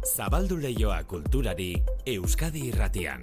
Zabaldu leioa kulturari Euskadi Irratian.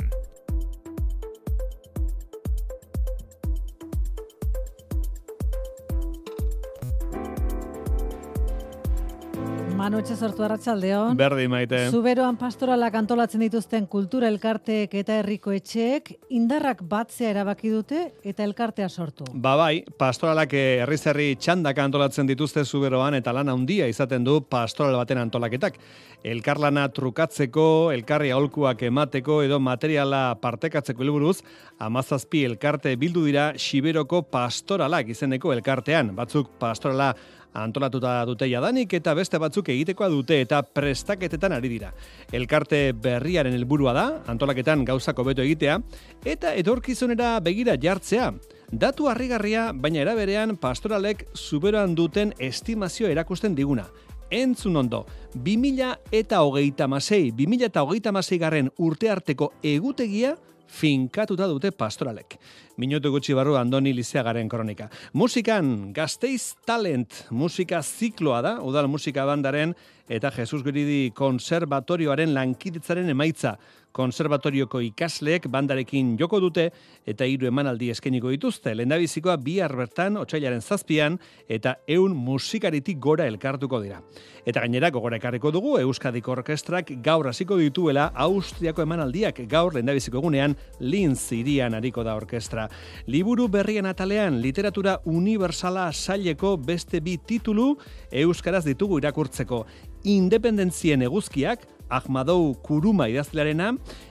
Manutxe sortu arratsaldeon. Berdi maite. Zuberoan pastoralak antolatzen dituzten kultura elkarteek eta herriko etxeek indarrak batzea erabaki dute eta elkartea sortu. Bai, pastoralak herriz herri txandaka antolatzen dituzte Zuberoan eta lan handia izaten du pastoral baten antolaketak. Elkarlana trukatzeko, elkarri aholkuak emateko edo materiala partekatzeko helburuz 17 elkarte bildu dira Xiberoko Pastoralak izeneko elkartean. Batzuk pastorala antolatuta dute jadanik eta beste batzuk egitekoa dute eta prestaketetan ari dira. Elkarte berriaren helburua da, antolaketan gauzak hobeto egitea eta etorkizunera begira jartzea. Datu harrigarria, baina eraberean pastoralek Zuberoan duten estimazio erakusten diguna. Entzun ondo, 2026garren urte arteko egutegia finkatuta dute pastoralek. Minutu gutxi barru Andoni Lizeagaren kronika. Musikan Gasteiz Talent musika zikloa da, Udal Musika bandaren eta Jesus Guridi konservatorioaren lankidetzaren emaitza. Konservatorioko ikasleek bandarekin joko dute eta 3 emanaldi eskainiko dituzte. Lehendabizikoa bihar bertan, otsailaren 7an, eta 100 musikaritik gora elkartuko dira. Eta gainera gogora ekarriko dugu Euskadiko Orkestrak gaur hasiko dituela Austriako emanaldiak. Gaur lehendabiziko egunean Linz hirian ariko da orkestra. Liburu berrien atalean literatura universala saileko beste 2 titulu euskaraz ditugu irakurtzeko. Independentzien eguzkiak, Ahmadou Kuruma idazlearena,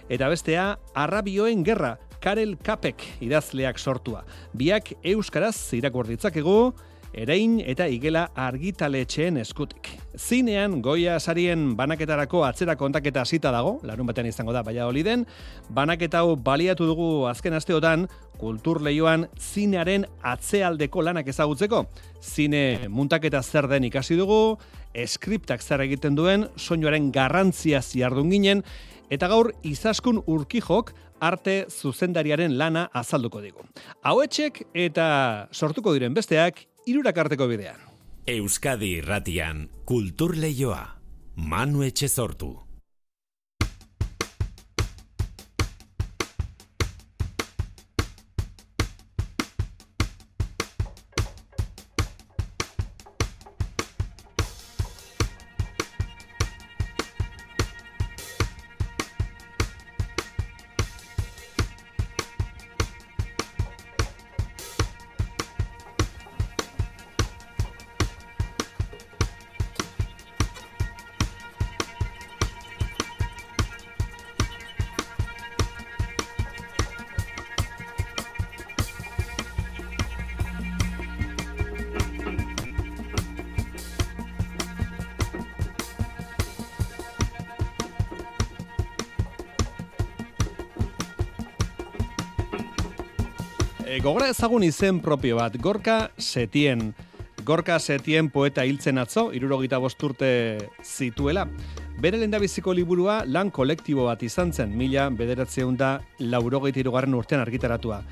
eta bestea Arrabioen gerra, Karel Čapek idazleak sortua. Biak euskaraz irakur ditzakegu, Erein eta Igela Argitaletxeen eskutik. Zinean Goya sarien banaketarako atzera kontaketa hasita dago, larunbatean izango da Valladoliden, banaketa hau baliatu dugu azken asteotan, Kultur leihoan zinearen atzealdeko lanak ezagutzeko. Zine muntaketa zer den ikasi dugu, eskriptak zer egiten duen, soinuaren garrantzia ziardun ginen, eta gaur Izaskun Urkijok arte zuzendariaren lana azalduko digu. Hauetxek eta sortuko diren besteak 3 bidean. Euskadi Irratian Kultur leihoa, Manu Etxezortu. Gogora ezagun izen propio bat, Gorka Setien. Gorka Setien poeta hiltzen atzo, 75 urte zituela. Bere lehendabiziko liburua lan kolektibo bat izan zen, 1983 urtean argitaratua.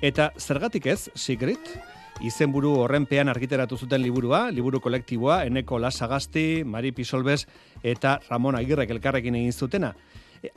Eta zergatik ez, Sigrid? Izenburu horren pean argitaratu zuten liburua, liburu kolektiboa, Eneko Lasagasti, Mari Pisolbes eta Ramon Agirrek elkarrekin egin zutena.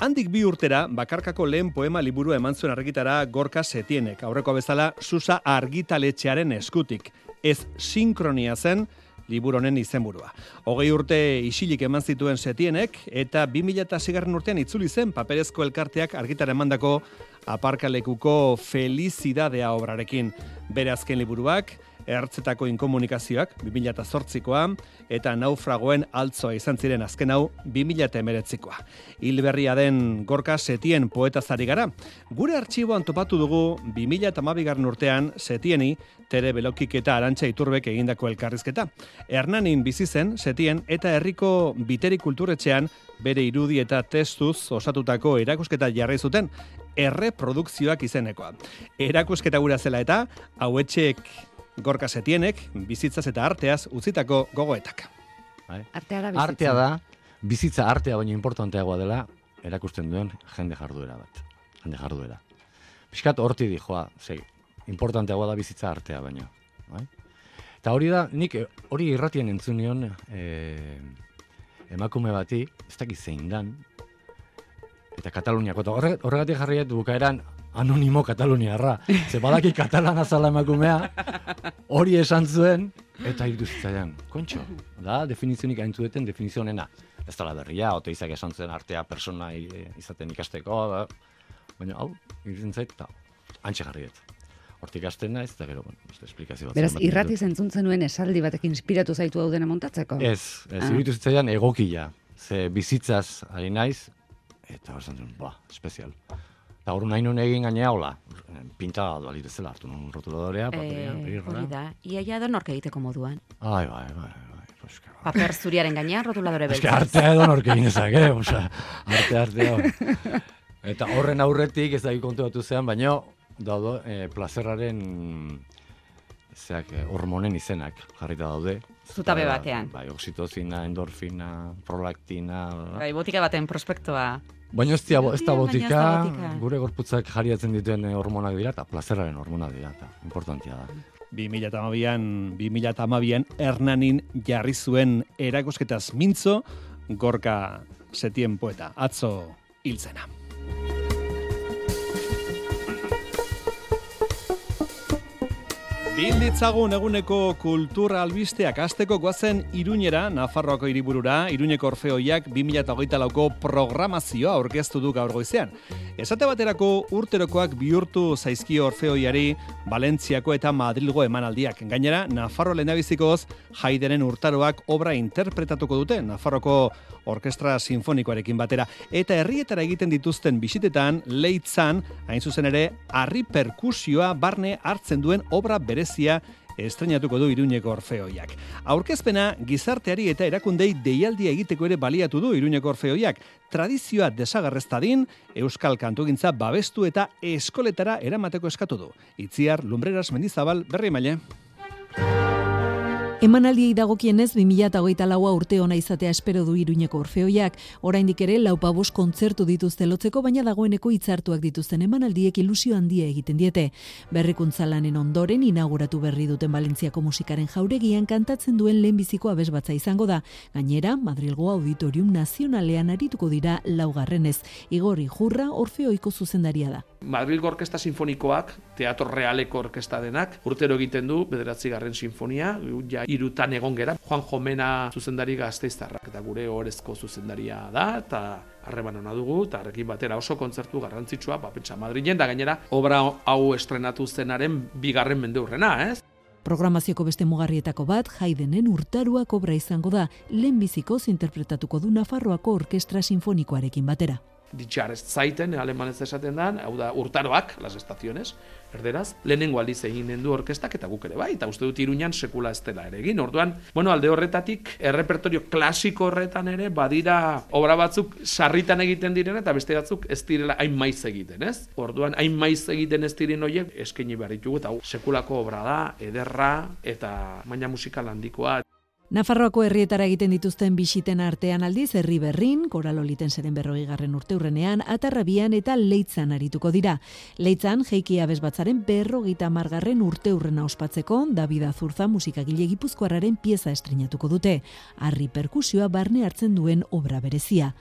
Handik 2 urtera, bakarkako lehen poema liburu eman zuen argitara Gorka Setienek, aurreko bezala Susa Argitaletxearen eskutik. Ez sinkronia zen liburu honen izenburua. 20 urte isilik eman zituen Setienek, eta 2006 urtean itzuli zen paperezko elkarteak argitara emandako aparkalekuko felizidadea obrarekin. Bere azken liburuak, Ertzetako inkomunikazioak, 2008koa, eta naufragoen altzoa izan ziren azken hau, 2009koa. Hilberria den Gorka Setien poeta zari gara. Gure artxiboan topatu dugu 2012 urtean Setieni, Tere Belokik eta Arantzaiturbek egindako elkarrizketa. Hernanin bizi zen Setien eta herriko Biteri kulturetxean bere irudi eta testuz osatutako erakusketa jarri zuten, erreprodukzioak izenekoa. Erakusketa gura zela eta hauetxek Gorka Setienek bizitzaz eta arteaz utzitako gogoetak. Artea da, bizitza artea baino importanteagoa dela erakusten duen jende jarduera bat. Jende jarduera. Piskat horti di, joa, importanteagoa da bizitza artea baino. Eta hori da, nik hori irratien entzunion emakume bati, ez dakit zein dan, eta Kataluniako, eta horregatik jarri dut bukaeran anonimo kataluniarra, ze badaki katalana zala emakumea, hori esan zuen, eta irdu zitzaidan, kontxo, da definizionik aintzudeten definizio honena. Ez dala berria, Oteizak esan zuen artea persona izaten ikasteko, da. Baina hau, irtzen zait, eta antxe jarri dut. Hortik hasten naiz, eta gero, esplikazio bat. Beraz, irratiz entzuntzen nuen esaldi batek inspiratu zaitu hau dena montatzeko? Ez, irritu zitzaidan egokia, ze bizitzaz ari naiz, eta esan zuen, espezial. Eta hori nahi nuen egin gainea, hola, pinta dualit ezela hartu nuen rotuladorea, paperia, birra. Hori da, iaia edo nork egiteko moduan. Ai, bai. Paper zuriaren gainean rotuladore beltzaz. Artea edo nork egin ezak, artea. Eta horren aurretik ez da kontu batu zean, baina daudo plazerraren hormonen izenak jarrita daude. Zutabe batean. Bai, oxitozina, endorfina, prolaktina. Bai, botika baten prospektoa. Baina ez da botika, gure gorputzak jariatzen dituen hormonak dira, eta plazerraren hormonak dira, eta importantia da. 2012an Hernanin jarri zuen erakusketaz mintzo, Gorka Setien poeta, atzo hiltzena. Bilditzagun eguneko kultura albisteak asteko goazen Iruñera, Nafarroako hiriburura, Iruñeko Orfeoiak 2024ko programazioa aurkeztu du gaur goizean. Esate baterako urterokoak bihurtu zaizkio Orfeoiari, Valentziako eta Madrilgo emanaldiak. Gainera, Nafarro lehendabizikoz Haydnen urtaroak obra interpretatuko dute Nafarroako Orkestra Sinfonikoarekin batera. Eta herrietara egiten dituzten bisitetan, Leitzan, hain zuzen ere, harri perkusioa barne hartzen duen obra berezia estrenatuko du Iruñeko Orfeoiak. Aurkezpena gizarteari eta erakundei deialdia egiteko ere baliatu du Iruñeko Orfeoiak. Tradizioa desagarreztadin, euskal kantugintza babestu eta eskoletara eramateko eskatu du. Itziar Lumbreras Mendizabal, Berrimaile. Emanaldiei dagokienez 2024 urte ona izatea espero du Iruñeko Orfeoiak. Oraindik ere 4-5 kontzertu dituzte lotzeko, baina dagoeneko hitzartuak dituzten emanaldiek ilusio handia egiten diete. Berrikuntza lanen ondoren inauguratu berri duten Valentziako musikaren jauregian kantatzen duen lehenbiziko abesbatza izango da. Gainera, Madrilgo Auditorium Nazionalean arituko dira 2. Igor Ijurra Orfeoiko zuzendaria da. Madrilgo Orkestra Sinfonikoak, Teatro Realeko orkesta denak, urtero egiten du 9. sinfonia, irutan egon gera. Juan Jomena zuzendari gasteiztarrak eta gure orezko zuzendaria da, eta harreman hona dugu, eta harrekin batera oso kontzertu garrantzitsua Papetxa Madrilen, da gainera obra hau estrenatu zenaren 2. mendeurrena, ez? Programazioko beste mugarrietako bat, Haydnen urtaroak obra izango da, lehenbizikoz interpretatuko du Nafarroako Orkestra Sinfonikoarekin batera. Ditxarez zaiten, alemanez esaten da, hau da urtaroak, las estaciones, erderaz, lehenengo aldiz eginen du orkestak eta guk ere bai, eta uste dut Iruñan sekula ez dela ere egin. Orduan, alde horretatik, errepertorio klasiko horretan ere, badira obra batzuk sarritan egiten diren eta beste batzuk ez direla hain maiz egiten, ez? Orduan, hain maiz egiten ez diren horiek, eskaini behar ditugu, eta sekulako obra da, ederra eta maina musikal handikoa. Nafarroako herrietara egiten dituzten bisiten artean aldiz, herri berrin, koraloliten zeren 40. urteurrenean, atarrabian eta leitzan arituko dira. Leitzan, jeiki abesbatzaren 50. urteurrena ospatzeko, David Azurza musikagile gipuzkoarraren pieza estrenatuko dute. Harri perkusioa barne hartzen duen obra berezia.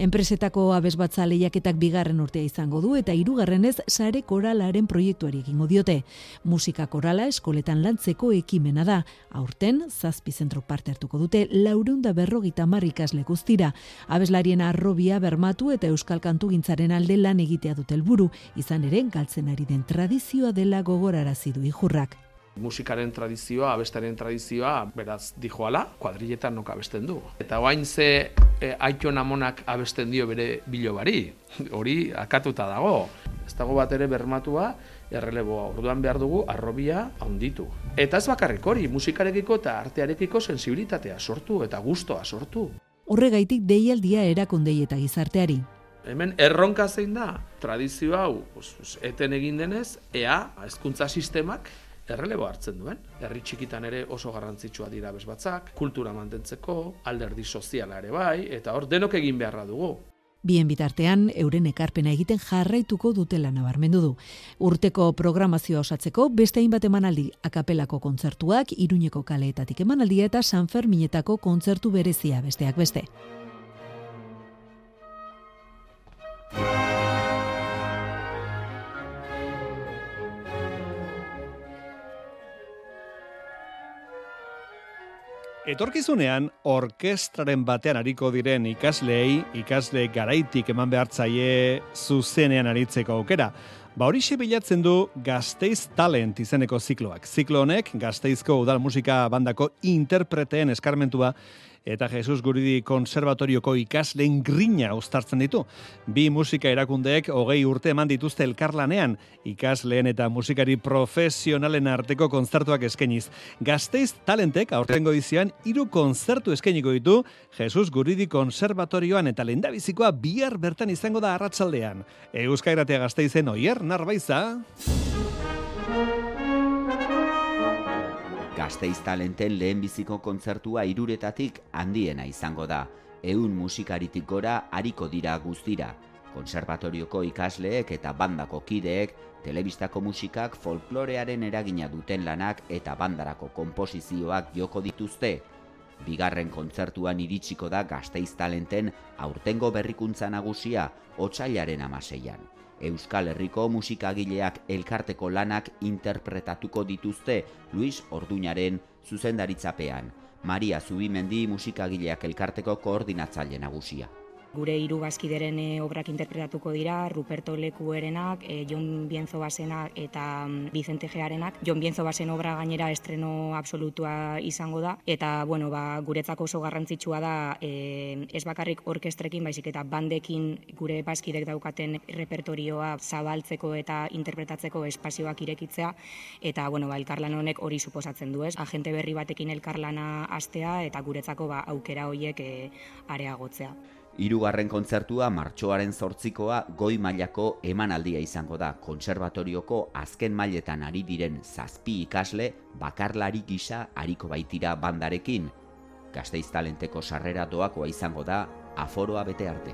Enpresetako abesbatza lehiaketak 2. urtea izango du eta 3. sare koralaren proiektuari egingo diote. Musika korala eskoletan lantzeko ekimena da. Aurten, 7 zentro parte hartuko dute 250 ikasle guztira. Abeslarien harrobia bermatu eta euskal kantugintzaren alde lan egitea dute helburu, izan ere galtzen ari den tradizioa dela gogorarazi du Ijurrak. Musikaren tradizioa, abestaren tradizioa, beraz dijoala, kuadriletan nok abesten du. Eta oain ze aiton amonak abesten dio bere bilobari, hori akatuta dago. Ez dago bat ere bermatua, erreleboa, orduan behar dugu harrobia handitu. Eta ez bakarrik hori, musikarekiko eta artearekiko sensibilitatea sortu eta gustoa sortu. Horregaitik deialdia erakundei eta gizarteari. Hemen erronka zein da, tradizio hau eten egin denez, ea hezkuntza sistemak, errelebo hartzen duen, herri txikitan ere oso garrantzitsua dira besbatzak, kultura mantentzeko, alderdi soziala ere bai, eta hor denok egin beharra dugu. Bien bitartean, euren ekarpena egiten jarraituko dutela nabarmendu du. Urteko programazioa osatzeko, beste hainbat emanaldi, akapelako kontzertuak, Iruñeko kaleetatik emanaldia eta San Ferminetako kontzertu berezia besteak beste. Etorkizunean, orkestraren batean ariko diren ikasleei, ikasle garaitik eman behartzaie zuzenean aritzeko aukera. Horixe bilatzen du Gasteiz Talent izeneko zikloak. Ziklo honek, Gasteizko Udal Musika bandako interpreteen eskarmentua eta Jesus Guridi konservatorioko ikasleen grina uztartzen ditu. Bi musika erakundeek 20 urte eman dituzte elkarlanean, ikasleen eta musikari profesionalen arteko kontzertuak eskainiz. Gasteiz Talentek aurtengo edizioan 3 kontzertu eskainiko ditu Jesus Guridi konservatorioan eta lehendabizikoa bihar bertan izango da arratsaldean. Euskadi Irratia Gasteizen Oier Narbaiza. Gasteiz Talenten lehenbiziko kontzertua 3etatik handiena izango da. 100 musikaritik gora ariko dira guztira. Konservatorioko ikasleek eta bandako kideek, telebistako musikak folklorearen eragina duten lanak eta bandarako konposizioak joko dituzte. 2. kontzertuan iritsiko da Gasteiz Talenten aurtengo berrikuntza nagusia, otsailaren 16an. Euskal Herriko musikagileak elkarteko lanak interpretatuko dituzte Luis Orduñaren zuzendaritzapean. Maria Zubimendi musikagileak elkarteko koordinatzaile nagusia. Gure 3 bazkideren obrak interpretatuko dira, Ruperto Lekuerenak, Jon Bienzobasena eta Vicentegearenak. Jon Bienzobasen obra gainera estreno absolutua izango da, eta guretzako oso garrantzitsua da, ez bakarrik orkestrekin, baizik eta bandekin gure bazkidek daukaten repertorioa zabaltzeko eta interpretatzeko espazioak irekitzea, eta elkarlan honek hori suposatzen du, agente berri batekin elkarlana hastea eta guretzako aukera horiek areagotzea. 3. kontzertua martxoaren 8koa goi mailako emanaldia izango da. Kontserbatorioko azken mailetan ari diren 7 ikasle bakarlari gisa ariko baitira bandarekin. Gasteiz Talenteko sarrera doakoa izango da, aforoa bete arte.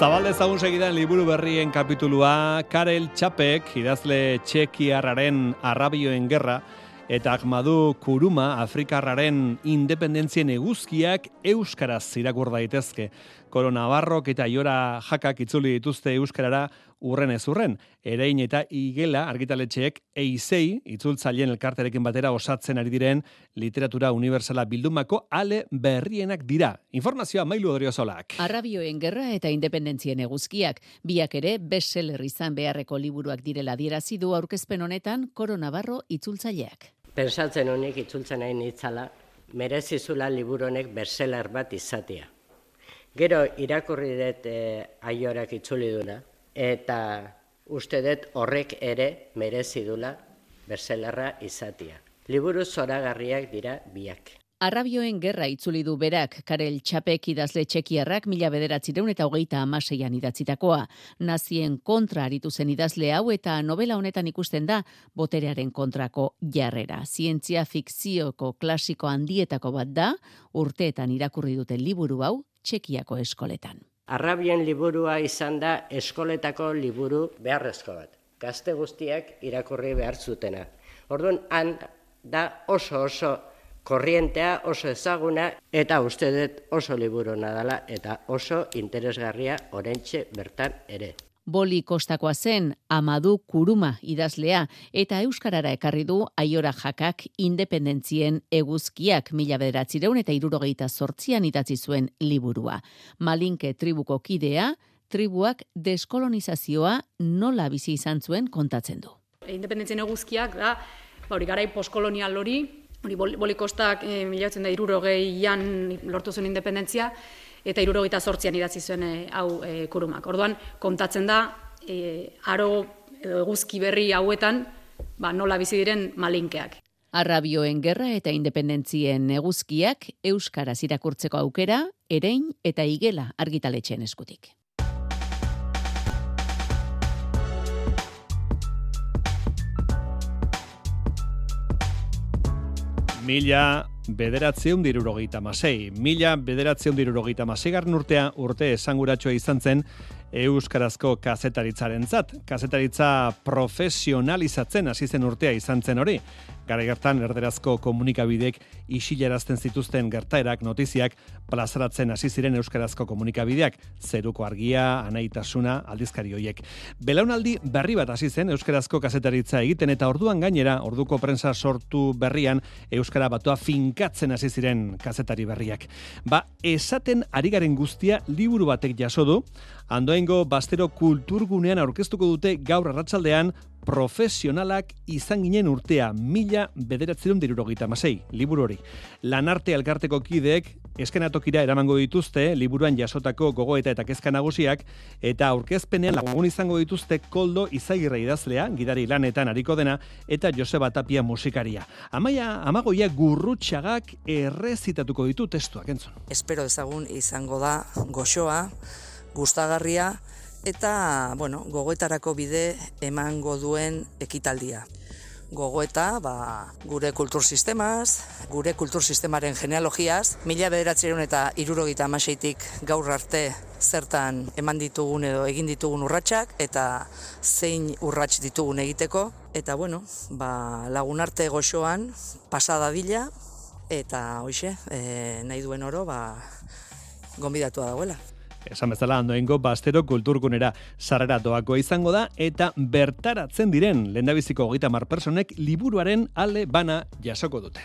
Zabaldezagun segidan liburu berrien kapitulua, Karel Čapek, idazle txekiarraren Arrabioen gerra, eta Ahmadou Kuruma, afrikarraren independentzien eguzkiak euskaraz irakur daitezke. Coronabarro eta Aiora Jakak itzuli dituzte euskarara urren ez urren. Erein eta Igela Argitaletxeek eizei itzultzaileen elkarterekin batera osatzen ari diren literatura unibertsala bildumako ale berrienak dira. Informazioa Mailu Odriozolak. Arrabioen gerra eta independentzien eguzkiak, biak ere bestseller izan beharreko liburuak direla adierazi du aurkezpen honetan Coronabarro itzultzaileak. Pentsatzen honek itzultzen hain itzala, merezizula liburu honek bestseller bat izatea. Gero irakurri dut Aiorak itzuli duna, eta uste dut horrek ere merezidula bestsellerra izatea. Liburu zoragarriak dira biak. Arrabioen gerra itzuli du berak, Karel Čapek idazle txekiarrak 1926an idatzitakoa. Nazien kontra aritu zen idazle hau eta novela honetan ikusten da boterearen kontrako jarrera. Zientzia fikzioko klasiko handietako bat da, urteetan irakurri duten liburu hau Txekiako eskoletan. Arrabien liburua izan da eskoletako liburu beharrezko bat. Gazte guztiak irakurri behar zutena. Orduan, han da oso korrientea, oso ezaguna, eta uste dut oso liburu nadala, eta oso interesgarria orentxe bertan ere. Boli kostakoa zen Ahmadou Kuruma idazlea eta euskarara ekarri du Aiora Jakak independentzien eguzkiak 1968an idatzi zuen liburua. Malinke tribuko kidea, tribuak deskolonizazioa nola bizi izan zuen kontatzen du. Independentzien eguzkiak da, garai postkolonial hori Boli kostak 1960an lortu zuen independentzia, eta 1968an idatzi zuen hau Kurumak. Orduan, kontatzen da, aro edo eguzki berri hauetan nola bizi diren malinkeak. Arrabioen gerra eta independentzien eguzkiak euskaraz irakurtzeko aukera, Erein eta Igela Argitaletxeen eskutik. 1956. 1956 urtea urte esanguratsua izan zen euskarazko kazetaritzarentzat. Kazetaritza profesionalizatzen hasi zen urtea izan zen hori. Garai hartan erderazko komunikabidek isilarazten zituzten gertaerak, notiziak plazaratzen hasi ziren euskarazko komunikabideak, Zeruko Argia, Anaitasuna, aldizkari hoiek. Belaunaldi berri bat hasi zen euskarazko kazetaritza egiten, eta orduan gainera, orduko prentsa sortu berrian euskara batua finkatzen hasi ziren kazetari berriak. Esaten ari garen guztia liburu batek jaso du. Andoaingo Bastero Kulturgunean aurkeztuko dute gaur arratsaldean Profesionalak izan ginen urtea, 1956, liburu hori. Lanarte elkarteko kideek eskenatokira eramango dituzte liburuan jasotako gogoeta eta kezka nagusiak, eta aurkezpenean lagun izango dituzte Koldo Izagirre idazlea, gidari lanetan ariko dena, eta Joseba Tapia musikaria. Amagoia Gurrutxagak errezitatuko ditu testuak, entzun. Espero ezagun izango da goxoa, gustagarria, eta, gogoetarako bide emango duen ekitaldia. Gogoeta, gure kultursistemaz, gure kultursistemaren genealogiaz, 1956tik gaur arte zertan eman ditugun edo egin ditugun urratsak eta zein urrats ditugun egiteko. Eta, lagunarte goxoan pasada dila, eta, hoxe, nahi duen oro, gonbidatua dagoela. Esan bezala, Andoaingo Bastero Kulturgunera sarrera doakoa izango da, eta bertaratzen diren lehendabiziko 30 pertsonek liburuaren ale bana jasoko dute.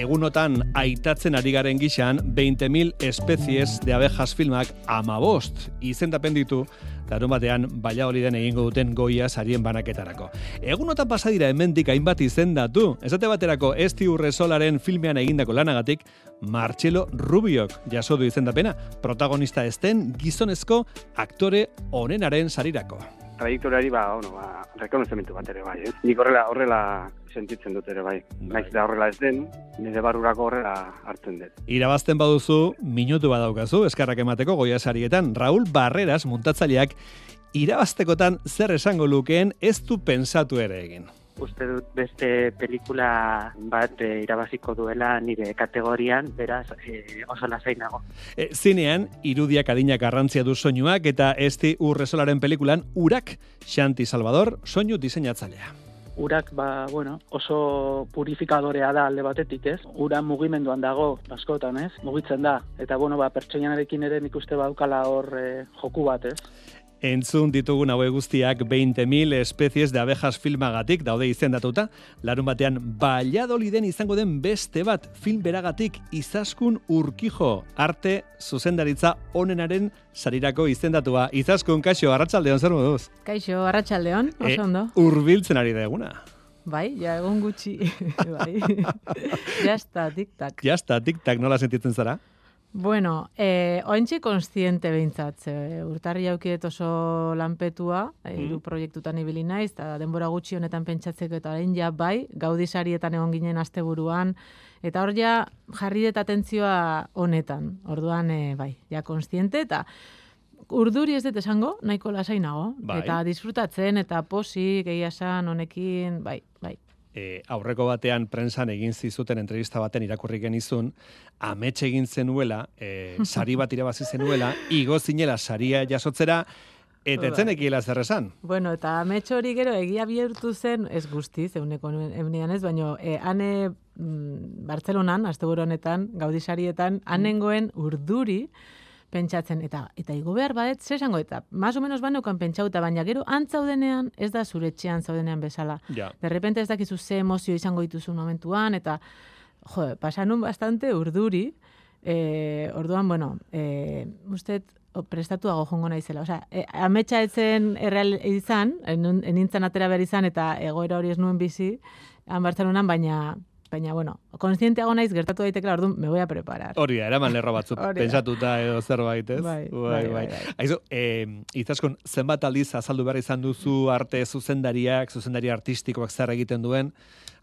Egunotan aitatzen ari garen gixan, 20.000 espezies de abejas filmak 15 izendapen ditu, larunbatean Valladoliden egingo duten Goya sarien banaketarako. Egunotan pasa dira hemendik hainbat izendatu. Esate baterako Ezti Urresolaren filmean egindako lanagatik Martxelo Rubiok jaso du izendapena, protagonista ez den gizonezko aktore onenaren sarirako. Trajektoriari rekonozementu bat ere bai. Nik horrela sentitzen dut ere bai. Naiz da horrela ez den, nire barurako horrela hartzen dut. Irabazten baduzu, minutu badaukazu, eskarrak emateko Goya sarietan. Raúl Barreras muntatzaileak irabaztekotan zer esango lukeen ez du pentsatu ere egin. Uste dut beste pelikula bat irabaziko duela nire kategorian, beraz oso lasainago. Zinean, irudiak adinak garrantzia du soinuak, eta Ezti Urresolaren pelikulan Urak, Xanti Salvador, soinu diseinatzailea. Urak oso purifikadorea da alde batetik, ez? Ura mugimenduan dago, askotan, ez? Mugitzen da, eta pertsonarekin ere nik uste badukala hor joku bat, ez? Entzun ditugun haue guztiak 20.000 espezies de abejas filmagatik daude izendatuta. Larunbatean Valladoliden izango den beste bat filmberagatik Izaskun Urkijo, arte zuzendaritza onenaren sarirako izendatua. Izaskun, kaixo, arratsaldeon, zer moduz? Kaixo, arratsaldeon, oso ondo. Urbiltzen ari da eguna. Bai, egun gutxi. Jasta, tik-tak. Jasta, tik-tak, nola sentitzen zara? Ointxe konstiente behintzat, urtarri jaukiet oso lanpetua, hiru proiektutan ibili naiz, eta denbora gutxi honetan pentsatzeko, eta orain bai, Gaudi sarietan egon ginen asteburuan, eta hor jarri dut atentzioa honetan, orduan konstiente, eta urduri ez dut esango, nahiko lasainago, eta disfrutatzen, eta posi, gehiasan, honekin, bai. Aurreko batean prentsan egin zizuten entrevista baten irakurri genizun, ametxe egin zenuela, sari bat irabazi zenuela, igo zinela saria jasotzera, eta etzenekiela zer esan. Eta ametxe hori gero egia bihurtu zen, ez guztiz, egunean ez, baina ane Bartzelonan, asteburu honetan, Gaudi sarietan, anengoen urduri, pentsatzen, eta igo behar badet, zer esango, eta más o menos baneukan pentsauta, baina gero antzaudenean, ez da zure txean zaudenean bezala. Ja. De repente ez dakizu ze emozio izango dituzun momentuan, eta pasanun bastante urduri, orduan, usted prestatuago jongo naizela. Osea, ametsa etzen erreal izan, nintzen atera behar izan, eta egoera hori ez nuen bizi, han Bartzelonan, baina Baina, bueno, kontzienteago naiz gertatu daiteke, orduan me voy a preparar. Hori da, eraman lerro batzuk pentsatuta edo zerbait, ez? Bai. Aizu, Izaskun, zenbat aldiz azaldu behar izan duzu arte zuzendariak, zuzendari artistikoak zer egiten duen,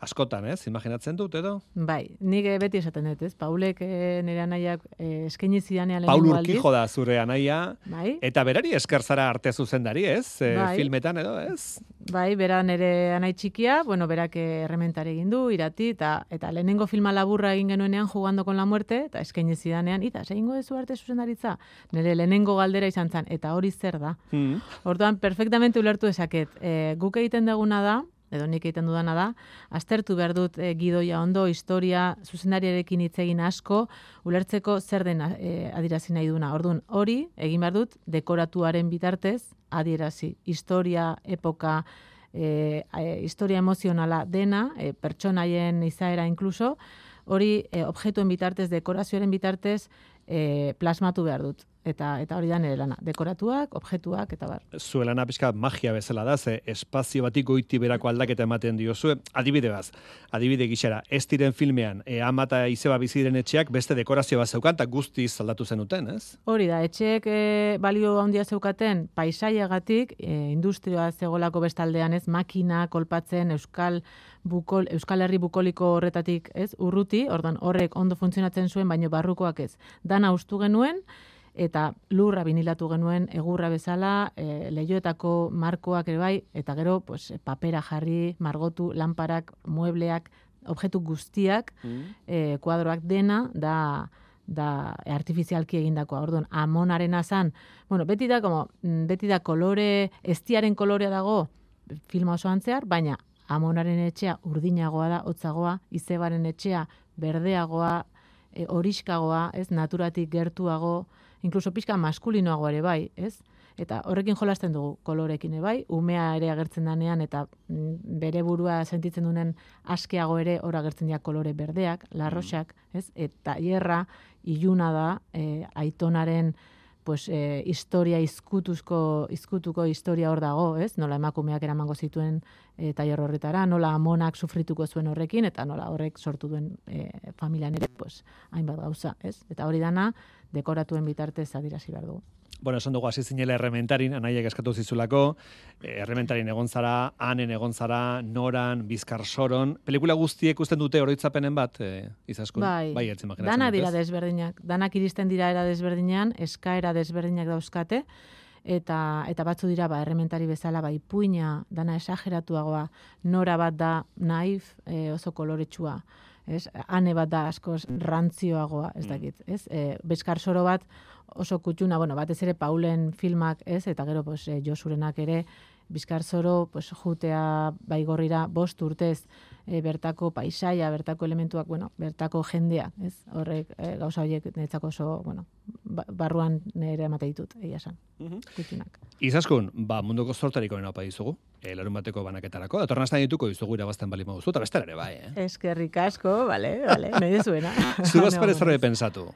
askotan, ez? Imaginatzen dut, edo? Bai, nik beti esaten dut, ez? Paulek nire anaiak eskaini zidanean lehenengo aldiz. Paul Urkijo da zure anaia, bai? Eta berari esker zara arte zuzendari, ez? Bai. Filmetan edo, ez? Bai, bera nire anai txikia, bueno, berak errementare egin du, irati, eta lehenengo filma laburra egin genuenean Jugando con la muerte, eta eskaini zidanean, eta egingo duzu arte zuzendaritza, nire lehenengo galdera izan zen, eta hori zer da. Orduan, perfectamente ulertu dezaket. Guk egiten duguna da, edo nik egiten dudana da, aztertu behar dut gidoia ondo, historia, zuzendariarekin hitz egin asko, ulertzeko zer den adierazi nahi duna. Orduan, hori egin behar dut, dekoratuaren bitartez adierazi. Historia, epoka, historia emozionala dena, pertsonaien izaera inkluso, hori objektuen bitartez, dekorazioaren bitartez plasmatu behar dut. Eta hori da nire lana, dekoratuak, objektuak, eta bar. Zue lana pixka magia bezala da, ze espazio batik goiti berako aldaketa ematen diozue. Adibide baz, adibide gixera, ez diren filmean, ama eta izeba biziren etxeak beste dekorazio bat zeukan, eta guztiz aldatu zenuten, ez? Hori da, etxeek balio handia zeukaten paisaiagatik, industria zegolako bestaldean, ez, makina, kolpatzen, Euskal Herri bukoliko horretatik, ez, urruti, ordan horrek ondo funtzionatzen zuen, baino barrukoak ez. Dana ustu genuen, eta lurra binilatu genuen egurra bezala, lehioetako markoak ere bai, eta gero pues, papera jarri, margotu, lanparak, muebleak, objektu guztiak, kuadroak dena, da artifizialki egindakoa. Orduan, amonarena zan, bueno, beti da kolore, eztiaren kolorea dago filma oso antzear, baina amonaren etxea urdinagoa da, hotzagoa, izebaren etxea berdeagoa, horiskagoa, ez, naturatik gertuago, inkluso pixka maskulinoago ere bai, ez? Eta horrekin jolasten dugu, kolorekin ere bai, umea ere agertzen danean eta bere burua sentitzen dunen askeago ere hor agertzen dira kolore berdeak, larroxak, ez? Eta hierra, iluna da, aitonaren pues, historia izkutuko historia hor dago, ez? Nola emakumeak eramango zituen tailer horretara, nola amonak sufrituko zuen horrekin, eta nola horrek sortu duen familian ere, pues, hainbat gauza, ez? Eta hori dana, dekoratuen bitartez adierazi behar dugu. Bueno, esan dugu hasi zinela errementarin, anaiak eskatu zizulako, errementarin egon zara, Anen egon zara, Noran, Bizkarsoron, pelikula guztiek uzten dute oroitzapenen bat, Izaskun? Bai, dana dira desberdinak, danak iristen dira era desberdinean, eskaera desberdinak dauzkate, eta batzu dira, errementari bezala, ipuina, dana esageratuagoa, Nora bat da naif, oso koloretsua, es? Ane bat da askoz rantzioagoa, ez dakit, ez? Bizkarsoro bat oso kutxuna, bueno, batez ere Paulen filmak, ez? Eta gero, pues, Josurenak ere, Bizkarsoro, pues, jutea Baigorrira 5 urtez, bertako paisaia, bertako elementuak, bueno, bertako jendea, ez? Horrek, gauza horiek netzako oso, bueno, barruan nire amate ditut, egia san, kutxunak. Izaskun, munduko sortariko nena opa dizugu, larun bateko banaketarako, datorren astean dituko dizugu irabazten balima duzu, eta bestela ere bai, Eskerrik asko, bale, nahi dezuena. Zubaz pare zerbe pensatu.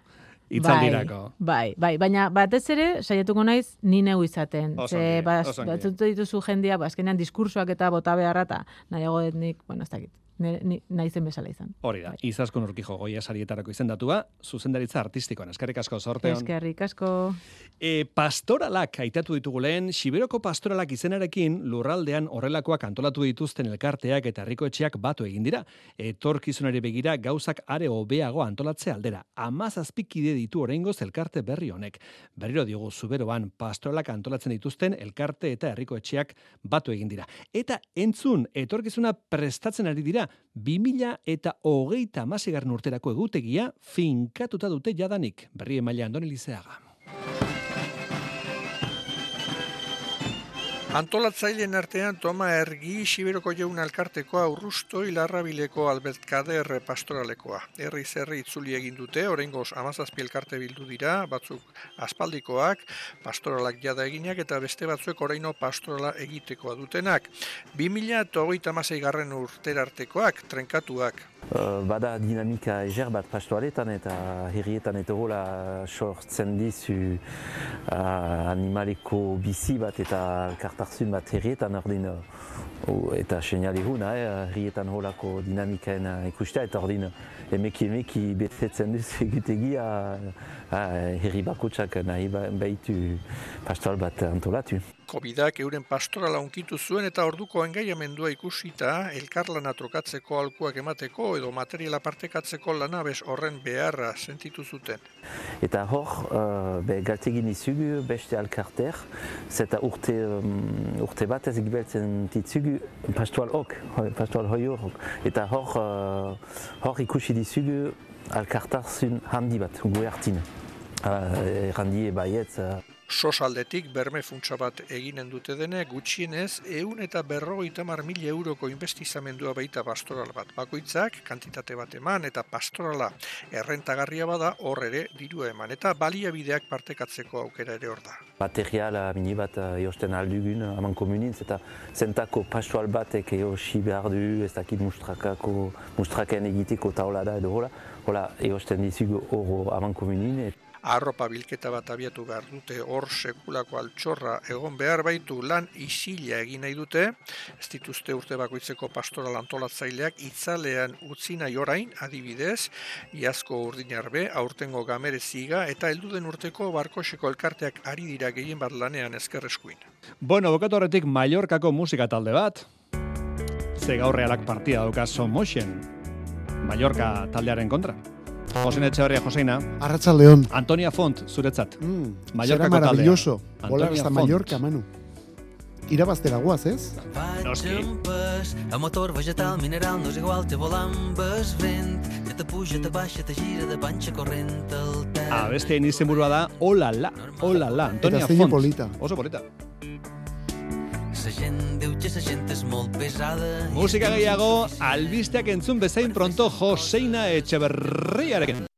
Bai, baina batez ere saiatuko naiz ni neu izaten. Ze batzutu dituzu jendia, azkenean diskursoak eta bota beharra ta nahiago dut nik, bueno, ez dakit. Naizen bezala izan. Hori da. Izaskun Urkijo Goya sarietarako izendatua, zuzendaritza artistikoan. Eskerrik asko, zorte on. Eskerrik asko. Pastoralak aitatu ditugu lehen, Xiberoko Pastoralak izenarekin lurraldean horrelakoak antolatu dituzten elkarteak eta herrikoetxeak batu egin dira. Etorkizunari begira gauzak are hobeago antolatze aldera. 17 kide ditu oraingoz elkarte berri honek. Berriro diogu Zuberoan pastoralak antolatzen dituzten elkarte eta herrikoetxeak batu egin dira. Eta entzun, etorkizuna prestatzen ari dira 2026 urterako egutegia finkatuta dute jadanik. Berri emailea Andoni Lizeaga. Antolatzaileen artean Toma Ergi, Xiberoko Jaun Alkartekoa, Urrusto, Ilarrabileko Albertkader Pastoralekoa. Herri itzuli egin dute, oraingoz 17 elkarte bildu dira, batzuk aspaldikoak, pastoralak jada eginak eta beste batzuek oraino pastorala egitekoa dutenak. 2026 urterartekoak, trenkatuak, Bada dinamika ezer bat pastoaletan eta herrietan etogola sortzen dizu animaleko bizi bat eta kartarzun bat herrietan ordin eta seinaleguna herrietan holako dinamikaen ikustea eta ordin emeki betetzen duzu egutegia herri bakotsak nahi behitu pastoral bat antolatu. Covidak euren pastorala unkitu zuen eta orduko engaiamendua ikusita elkarlana trokatzeko aholkuak emateko edo materiala partekatzeko lanabes horren beharra sentitu zuten. Eta hor, galtegin izugu beste alkarter, zeta urte batez gibeltzen ditzugu pastoral hoi horok. Eta hor ikusi dizugu alkartarzun handi bat, guertin, errandie baietz. Sosaldetik berme funtsa bat eginen dute dene, gutxienez, 150.000 euroko inbestizamendua baita pastoral bat. Bakoitzak, kantitate bat eman eta pastorala errentagarria bada hor ere dirua eman. Eta baliabideak partekatzeko aukera ere hor da. Materiala mini bat eosten aldugun, haman komunintz, eta zentako pastoral batek eosi behar du, ez dakit mustraken egiteko taola da edo hola eosten dizugu hor haman komunintz. Arropa bilketa bat abiatu behar dute, hor sekulako altxorra egon behar baitu, lan isila egin nahi dute, ez dituzte urte bakoitzeko pastoral antolatzaileak itzalean utzi nahi orain, adibidez, Iazko Urdinarbe, aurtengo Gamereziga, eta helduden urteko Barkoxeko elkarteak ari dira gehien bat lanean ezkerreskuin. Bueno, bukatu horretik Mallorcako musika talde bat, ze gaur Realak partida dauka Somoxen, Mallorca taldearen kontra. Josen Etxeberria, Joseina. Arratsaldeon. Antonia Font, zuretzat. Será maravilloso. Volar hasta Mallorca, Manu. Irabaztera guaz, ez? Noski. A motor, vegetal, mineral, no és igual, te volambes vent, que te puja, te baixa, te gira, de panxa corrent al terra. Abestien izenburua da, olala, olala, Antonia Font. Eta zein polita. Oso polita. La gent diu que la gent és molt pesada. Musika gehiago, albisteak entzun bezain pronto Joseina Etxeberriarekin.